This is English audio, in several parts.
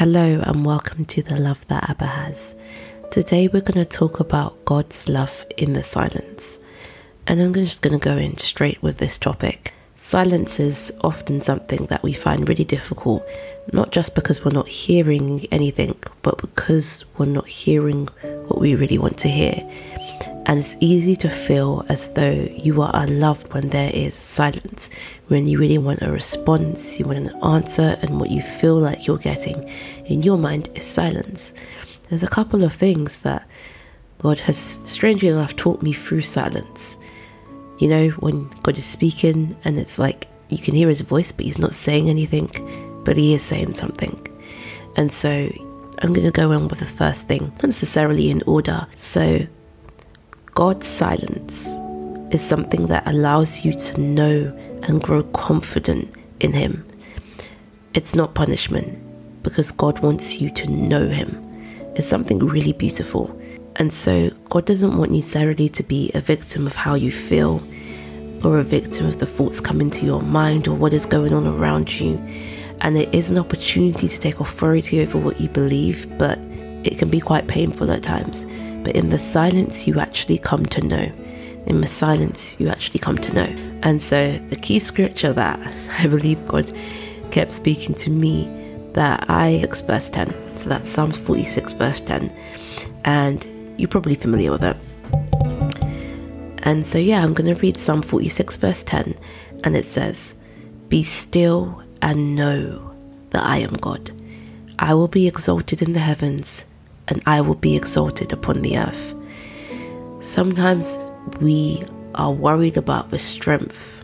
Hello and welcome to The Love That Abba Has. Today we're going to talk about God's love in the silence. And I'm just going to go in straight with this topic. Silence is often something that we find really difficult, not just because we're not hearing anything, but because we're not hearing what we really want to hear. And it's easy to feel as though you are unloved when there is silence, when you really want a response, you want an answer, and what you feel like you're getting in your mind is silence. There's a couple of things that God has, strangely enough, taught me through silence. You know, when God is speaking and it's like you can hear his voice, but he's not saying anything, but he is saying something. And so I'm going to go on with the first thing, not necessarily in order. So God's silence is something that allows you to know and grow confident in him. It's not punishment, because God wants you to know him. It's something really beautiful. And so God doesn't want you necessarily to be a victim of how you feel, or a victim of the thoughts coming to your mind, or what is going on around you. And it is an opportunity to take authority over what you believe, but it can be quite painful at times. But in the silence, you actually come to know. In the silence, you actually come to know. And so the key scripture that I believe God kept speaking to me, that I expressed 10. So that's Psalms 46 verse 10. And you're probably familiar with it. And so yeah, I'm going to read Psalm 46 verse 10. And it says, "Be still and know that I am God. I will be exalted in the heavens, and I will be exalted upon the earth." Sometimes we are worried about the strength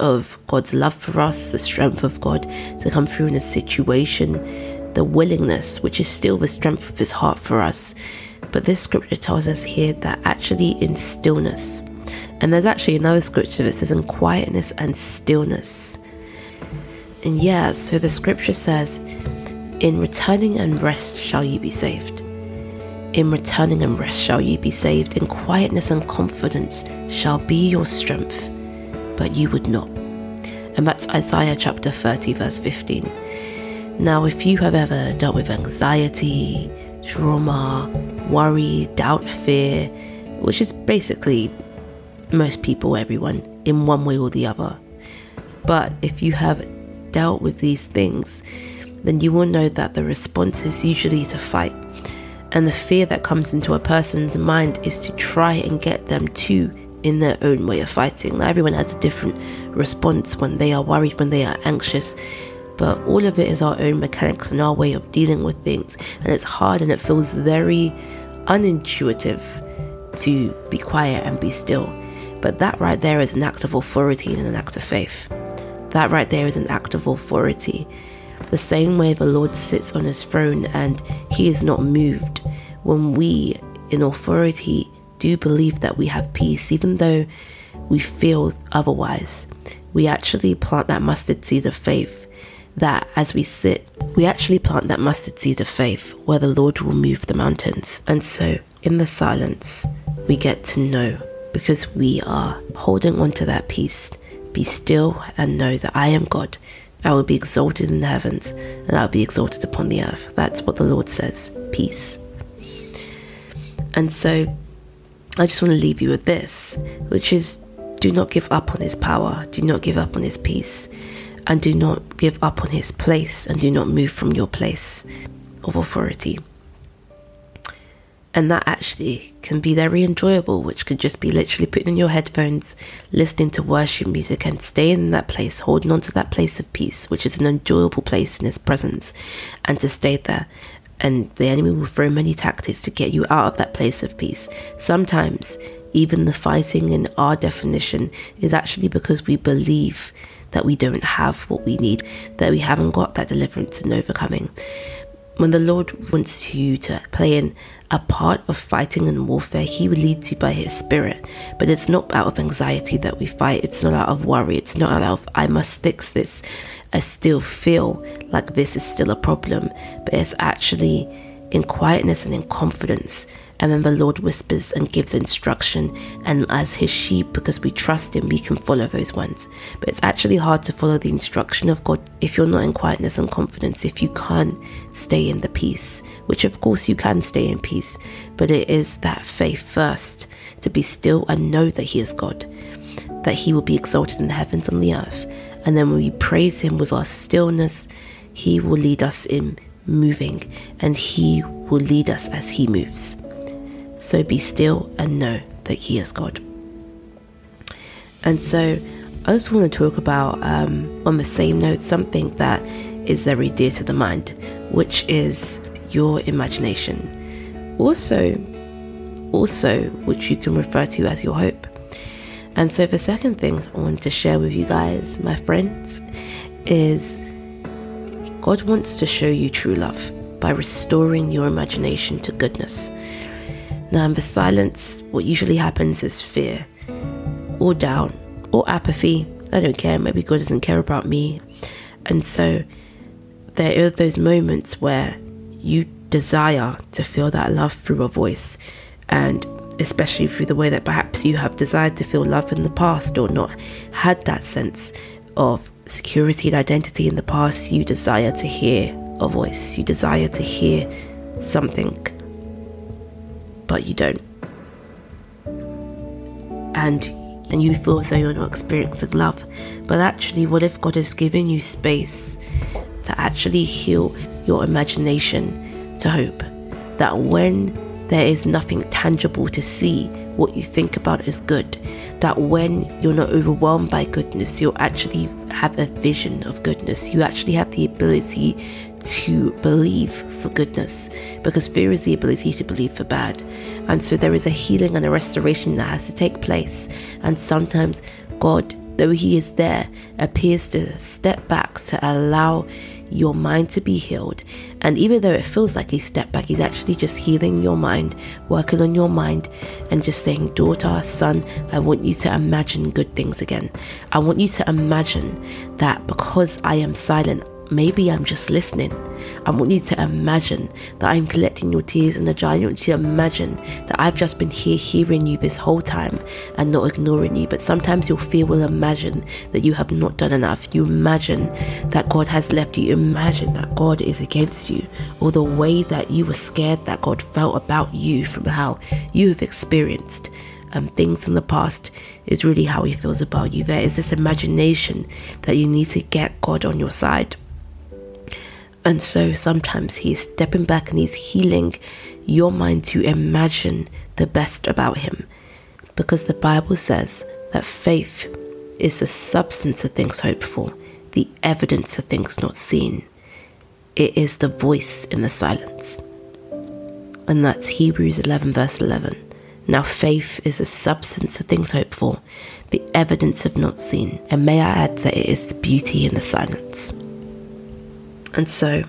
of God's love for us, the strength of God to come through in a situation, the willingness, which is still the strength of his heart for us. But this scripture tells us here that actually in stillness, and there's actually another scripture that says in quietness and stillness. And yeah, so the scripture says, "In returning and rest shall you be saved." In returning and rest shall you be saved. In quietness and confidence shall be your strength, but you would not. And that's Isaiah chapter 30 verse 15. Now, if you have ever dealt with anxiety, trauma, worry, doubt, fear, which is basically most people, everyone, in one way or the other. But if you have dealt with these things, then you will know that the response is usually to fight. And the fear that comes into a person's mind is to try and get them to in their own way of fighting. Now, everyone has a different response when they are worried, when they are anxious, but all of it is our own mechanics and our way of dealing with things. And it's hard, and it feels very unintuitive to be quiet and be still. But that right there is an act of authority and an act of faith. That right there is an act of authority. The same way the Lord sits on his throne and he is not moved. When we in authority do believe that we have peace, even though we feel otherwise, we actually plant that mustard seed of faith, that as we sit, we actually plant that mustard seed of faith where the Lord will move the mountains. And so in the silence, we get to know, because we are holding on to that peace. Be still and know that I am God. I will be exalted in the heavens, and I will be exalted upon the earth. That's what the Lord says, peace. And so I just want to leave you with this, which is, do not give up on his power, do not give up on his peace, and do not give up on his place, and do not move from your place of authority. And that actually can be very enjoyable, which could just be literally putting in your headphones, listening to worship music, and staying in that place, holding on to that place of peace, which is an enjoyable place in his presence, and to stay there. And the enemy will throw many tactics to get you out of that place of peace. Sometimes even the fighting in our definition is actually because we believe that we don't have what we need, that we haven't got that deliverance and overcoming. When the Lord wants you to play in a part of fighting and warfare, he will lead you by his spirit. But it's not out of anxiety that we fight. It's not out of worry. It's not out of, I must fix this. I still feel like this is still a problem. But it's actually in quietness and in confidence. And then the Lord whispers and gives instruction, and as his sheep, because we trust him, we can follow those ones. But it's actually hard to follow the instruction of God if you're not in quietness and confidence, if you can't stay in the peace, which of course you can stay in peace, but it is that faith first, to be still and know that he is God, that he will be exalted in the heavens and the earth. And then when we praise him with our stillness, he will lead us in moving, and he will lead us as he moves. So be still and know that he is God. And so I just want to talk about, on the same note, something that is very dear to the mind, which is your imagination, also which you can refer to as your hope. And so the second thing I wanted to share with you guys, my friends, is God wants to show you true love by restoring your imagination to goodness. Now, in the silence, what usually happens is fear or doubt or apathy. I don't care, maybe God doesn't care about me. And so there are those moments where you desire to feel that love through a voice, and especially through the way that perhaps you have desired to feel love in the past, or not had that sense of security and identity in the past. You desire to hear a voice, you desire to hear something, but you don't, and you feel as though you're not experiencing love. But actually, what if God has given you space to actually heal your imagination to hope, that when there is nothing tangible to see, what you think about is good, that when you're not overwhelmed by goodness, you'll actually have a vision of goodness, you actually have the ability to believe for goodness, because fear is the ability to believe for bad. And so there is a healing and a restoration that has to take place. And sometimes God, though he is there, appears to step back to allow your mind to be healed. And even though it feels like he stepped back, he's actually just healing your mind, working on your mind, and just saying, daughter, son, I want you to imagine good things again. I want you to imagine that because I am silent, maybe I'm just listening. I want you to imagine that I'm collecting your tears in a jar. I want you to imagine that I've just been here hearing you this whole time and not ignoring you. But sometimes your fear will imagine that you have not done enough. You imagine that God has left you. Imagine that God is against you, or the way that you were scared that God felt about you from how you have experienced things in the past is really how he feels about you. There is this imagination that you need to get God on your side. And so sometimes he's stepping back and he's healing your mind to imagine the best about him. Because the Bible says that faith is the substance of things hoped for, the evidence of things not seen. It is the voice in the silence. And that's Hebrews 11 verse 11. Now faith is the substance of things hoped for, the evidence of not seen. And may I add that it is the beauty in the silence. And so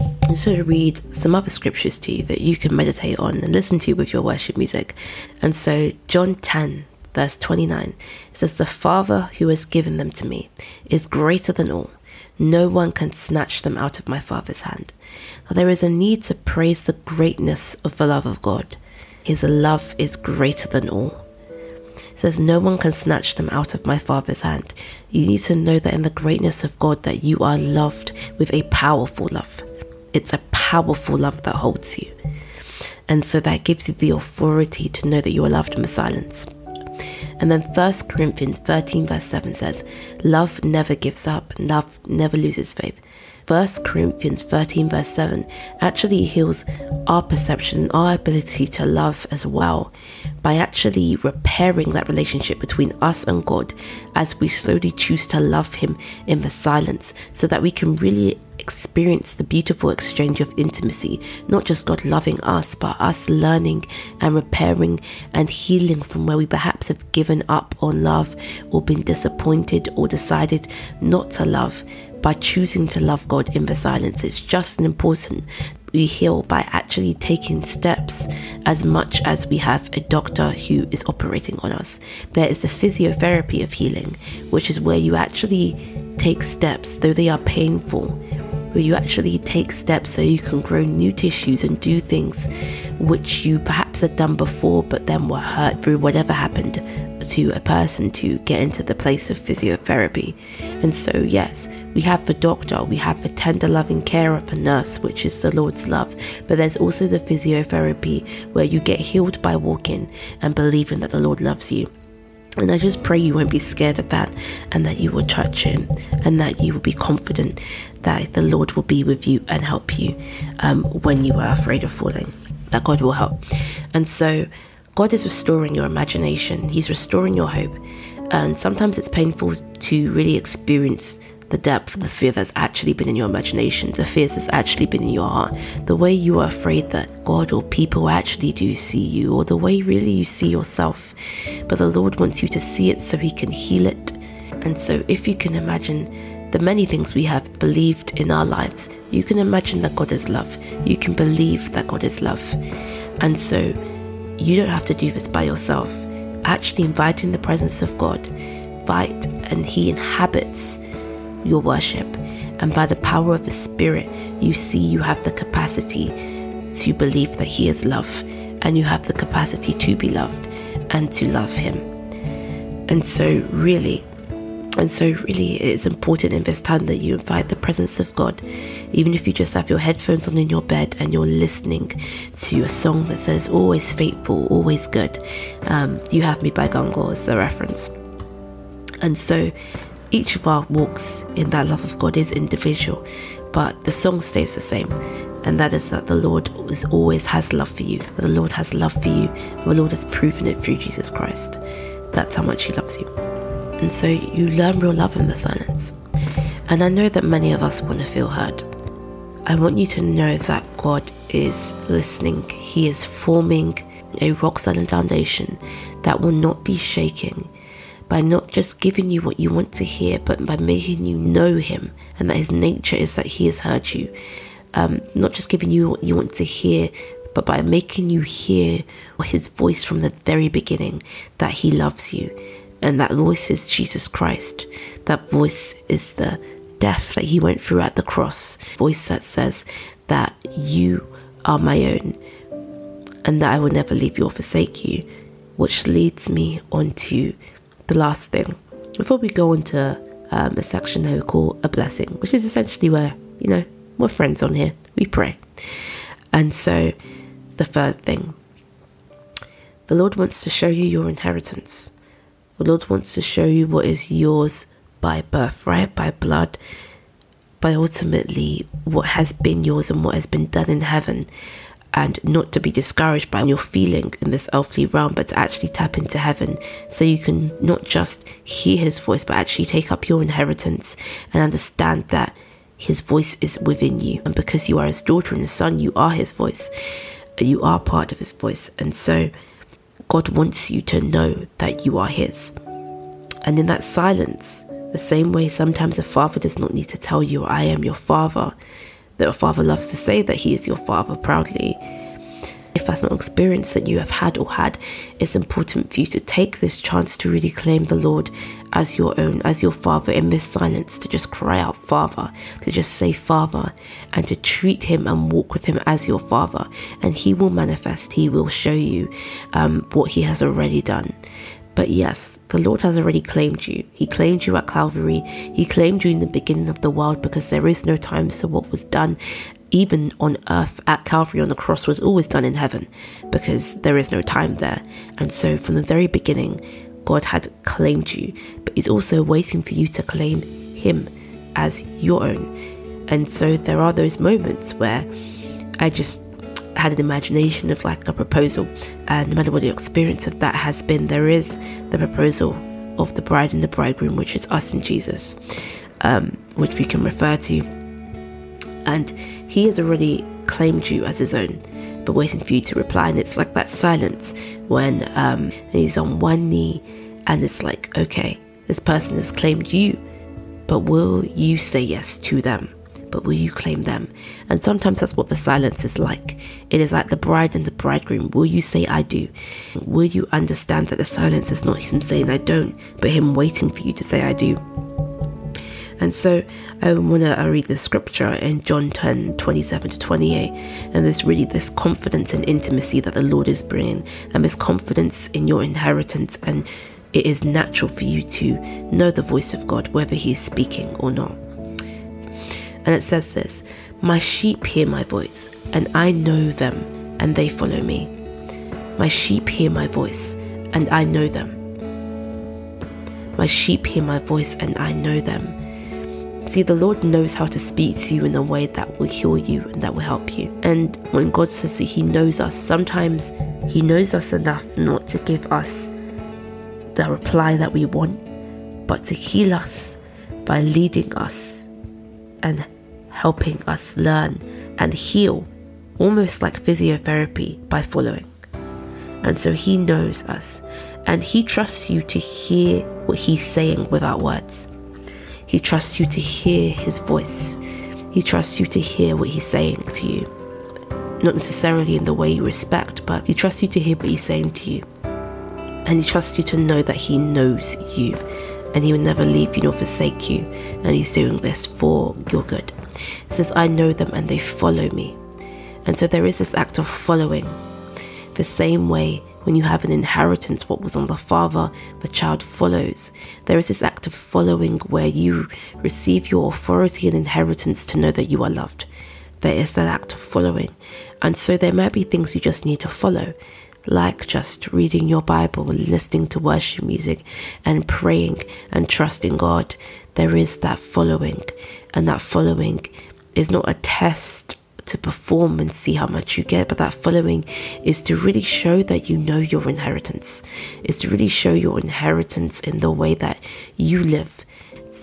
I'm just going to read some other scriptures to you that you can meditate on and listen to with your worship music. And so John 10 verse 29 says, the Father who has given them to me is greater than all. No one can snatch them out of my Father's hand. Now, there is a need to praise the greatness of the love of God. His love is greater than all. It says, no one can snatch them out of my Father's hand. You need to know that in the greatness of God, that you are loved with a powerful love. It's a powerful love that holds you. And so that gives you the authority to know that you are loved in the silence. And then 1 Corinthians 13 verse 7 says, love never gives up, love never loses faith. 1 Corinthians 13 verse 7 actually heals our perception, our ability to love as well, by actually repairing that relationship between us and God as we slowly choose to love him in the silence, so that we can really experience the beautiful exchange of intimacy, not just God loving us, but us learning and repairing and healing from where we perhaps have given up on love, or been disappointed, or decided not to love, by choosing to love God in the silence. It's just as important we heal by actually taking steps as much as we have a doctor who is operating on us. There is the physiotherapy of healing, which is where you actually take steps, though they are painful, where you actually take steps so you can grow new tissues and do things which you perhaps had done before but then were hurt through whatever happened to a person to get into the place of physiotherapy. And so yes, we have the doctor, we have the tender loving care of a nurse, which is the Lord's love, but there's also the physiotherapy where you get healed by walking and believing that the Lord loves you. And I just pray you won't be scared of that, and that you will touch him, and that you will be confident that the Lord will be with you and help you when you are afraid of falling, that God will help. And so God is restoring your imagination. He's restoring your hope. And sometimes it's painful to really experience the depth of the fear that's actually been in your imagination, the fears that's actually been in your heart, the way you are afraid that God or people actually do see you, or the way really you see yourself. But the Lord wants you to see it so he can heal it. And so if you can imagine the many things we have believed in our lives, you can imagine that God is love. You can believe that God is love. And so you don't have to do this by yourself. Actually inviting the presence of God, invite, and he inhabits your worship. And by the power of the Spirit, you see you have the capacity to believe that he is love, and you have the capacity to be loved and to love him. And so really it is important in this time that you invite the presence of God, even if you just have your headphones on in your bed and you're listening to a song that says always faithful, always good. You Have Me by Gungor is the reference. And so each of our walks in that love of God is individual, but the song stays the same. And that is that the Lord always has love for you. The Lord has love for you. The Lord has proven it through Jesus Christ. That's how much he loves you. And so you learn real love in the silence. And I know that many of us want to feel heard. I want you to know that God is listening. He is forming a rock solid foundation that will not be shaking, by not just giving you what you want to hear, but by making you know him, and that his nature is that he has heard you. Not just giving you what you want to hear, but by making you hear his voice from the very beginning, that he loves you. And that voice is Jesus Christ. That voice is the death that he went through at the cross. Voice that says that you are my own, and that I will never leave you or forsake you. Which leads me on to the last thing. Before we go on to a section that we call a blessing, which is essentially where, you know, we're friends on here. We pray. And so the third thing. The Lord wants to show you your inheritance. The Lord wants to show you what is yours by birthright, by blood, by ultimately what has been yours and what has been done in heaven. And not to be discouraged by your feeling in this earthly realm, but to actually tap into heaven, so you can not just hear his voice, but actually take up your inheritance and understand that his voice is within you. And because you are his daughter and his son, you are his voice. You are part of his voice. And so God wants you to know that you are his. And in that silence, the same way sometimes a father does not need to tell you, I am your father, that your father loves to say that he is your father proudly. If that's not an experience that you have had or had, it's important for you to take this chance to really claim the Lord as your own, as your father in this silence, to just cry out, Father, to just say Father, and to treat him and walk with him as your father. And he will manifest, he will show you what he has already done. But yes, the Lord has already claimed you. He claimed you at Calvary. He claimed you in the beginning of the world, because there is no time. So what was done, even on earth at Calvary on the cross, was always done in heaven, because there is no time there. And so from the very beginning, God had claimed you, but he's also waiting for you to claim him as your own. And so there are those moments where I just had an imagination of like a proposal, and no matter what the experience of that has been, there is the proposal of the bride and the bridegroom, which is us and Jesus, which we can refer to. And he has already claimed you as his own, but waiting for you to reply. And it's like that silence when he's on one knee, and it's like, okay, this person has claimed you, but will you say yes to them? But will you claim them? And sometimes that's what the silence is like. It is like the bride and the bridegroom. Will you say I do? Will you understand that the silence is not him saying I don't, but him waiting for you to say I do? And so when I read the scripture in John 10:27-28, and there's really this confidence and intimacy that the Lord is bringing, and this confidence in your inheritance, and it is natural for you to know the voice of God, whether he is speaking or not. And it says this, "My sheep hear my voice, and I know them, and they follow me. My sheep hear my voice, and I know them. My sheep hear my voice, and I know them." See, the Lord knows how to speak to you in a way that will heal you and that will help you. And when God says that he knows us, sometimes he knows us enough not to give us the reply that we want, but to heal us by leading us and helping us learn and heal, almost like physiotherapy, by following. And so he knows us, and he trusts you to hear what he's saying without words. He trusts you to hear his voice. He trusts you to hear what he's saying to you. Not necessarily in the way you respect, but he trusts you to hear what he's saying to you. And he trusts you to know that he knows you, and he will never leave you nor forsake you. And he's doing this for your good. It says, "I know them and they follow me." And so there is this act of following. The same way when you have an inheritance, what was on the father, the child follows. There is this act of following where you receive your authority and inheritance to know that you are loved. There is that act of following. And so there might be things you just need to follow, like just reading your Bible and listening to worship music and praying and trusting God. There is that following, and that following is not a test to perform and see how much you get, but that following is to really show that you know your inheritance, is to really show your inheritance in the way that you live,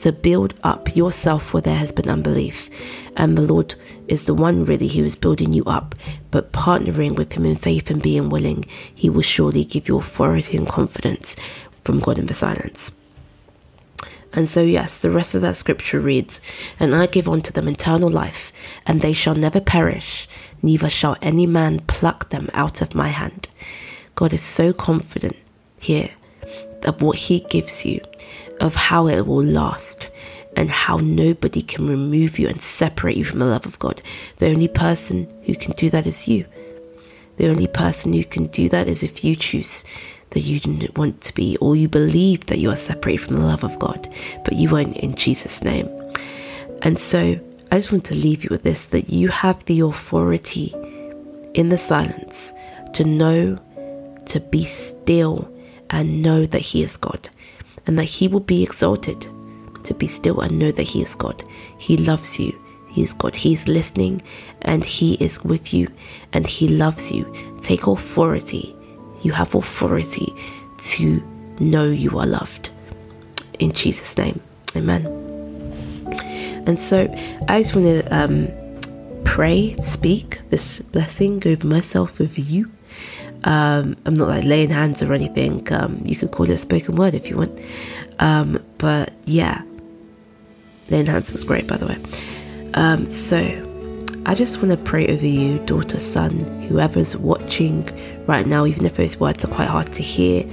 to build up yourself where there has been unbelief. And the Lord is the one really who is building you up, but partnering with him in faith and being willing, he will surely give you authority and confidence from God in the silence. And so yes, the rest of that scripture reads, "And I give unto them eternal life, and they shall never perish, neither shall any man pluck them out of my hand." God is so confident here of what he gives you, of how it will last, and how nobody can remove you and separate you from the love of God. The only person who can do that is you. The only person who can do that is if you choose that you didn't want to be, or you believe that you are separated from the love of God, but you won't, in Jesus' name. And so I just want to leave you with this, that you have the authority in the silence to know, to be still and know that he is God, and that he will be exalted. To be still and know that he is God. He loves you. He is God. He is listening, and he is with you, and he loves you. Take authority. You have authority to know you are loved. In Jesus' name, amen. And so I just want to pray, speak this blessing over myself, over you. I'm not like laying hands or anything. You could call it a spoken word if you want. But yeah, laying hands is great, by the way. So I just want to pray over you, daughter, son, whoever's watching right now, even if those words are quite hard to hear,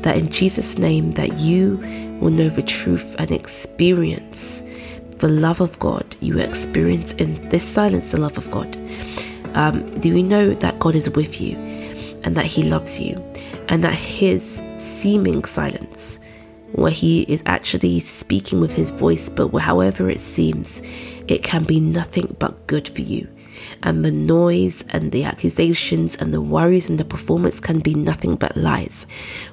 that in Jesus' name, that you will know the truth and experience the love of God. You experience in this silence the love of God. Do we know that God is with you, and that he loves you, and that his seeming silence, where he is actually speaking with his voice, but however it seems, it can be nothing but good for you. And the noise and the accusations and the worries and the performance can be nothing but lies.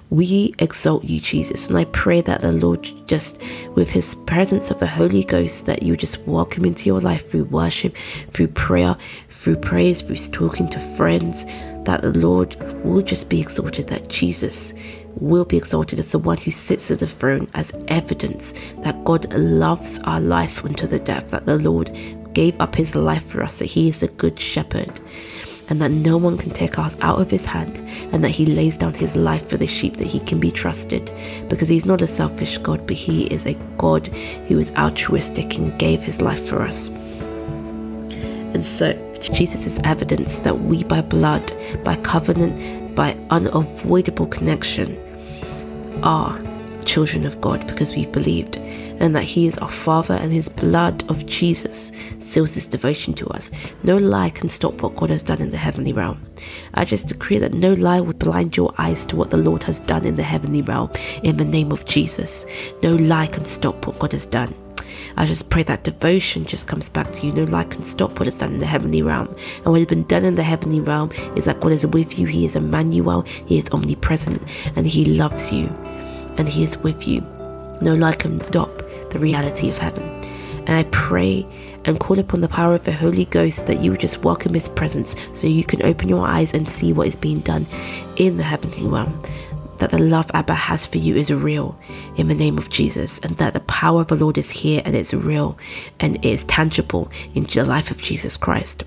We exalt you, Jesus. And I pray that the Lord, just with his presence of the Holy Ghost, that you just welcome into your life through worship, through prayer, through praise, through talking to friends, that the Lord will just be exalted, that Jesus will be exalted as the one who sits at the throne, as evidence that God loves our life unto the death, that the Lord gave up his life for us, that he is a good shepherd, and that no one can take us out of his hand, and that he lays down his life for the sheep, that he can be trusted, because he's not a selfish God, but he is a God who is altruistic and gave his life for us. And so Jesus is evidence that we, by blood, by covenant, by unavoidable connection, are children of God because we've believed, and that He is our Father, and His blood of Jesus seals this devotion to us. No lie can stop what God has done in the heavenly realm. I just decree that no lie will blind your eyes to what the Lord has done in the heavenly realm in the name of Jesus. No lie can stop what God has done. I just pray that devotion just comes back to you. No lie can stop what is done in the heavenly realm. And what has been done in the heavenly realm is that God is with you. He is Emmanuel. He is omnipresent. And He loves you. And He is with you. No lie can stop the reality of heaven. And I pray and call upon the power of the Holy Ghost that you just welcome His presence, so you can open your eyes and see what is being done in the heavenly realm. That the love Abba has for you is real in the name of Jesus, and that the power of the Lord is here, and it's real and it is tangible in the life of Jesus Christ.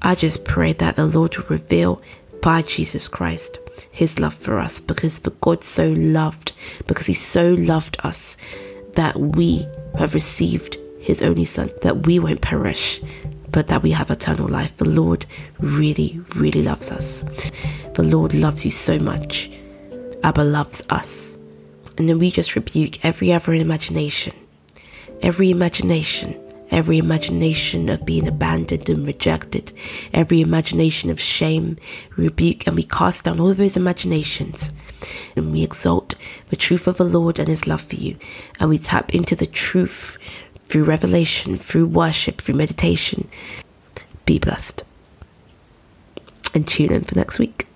I just pray that the Lord will reveal by Jesus Christ His love for us, because He so loved us that we have received His only Son, that we won't perish, but that we have eternal life. The Lord really, really loves us. The Lord loves you so much. Abba loves us. And then we just rebuke every other imagination. Every imagination of being abandoned and rejected, every imagination of shame, rebuke, and we cast down all of those imaginations, and we exalt the truth of the Lord and His love for you, and we tap into the truth through revelation, through worship, through meditation. Be blessed, and tune in for next week.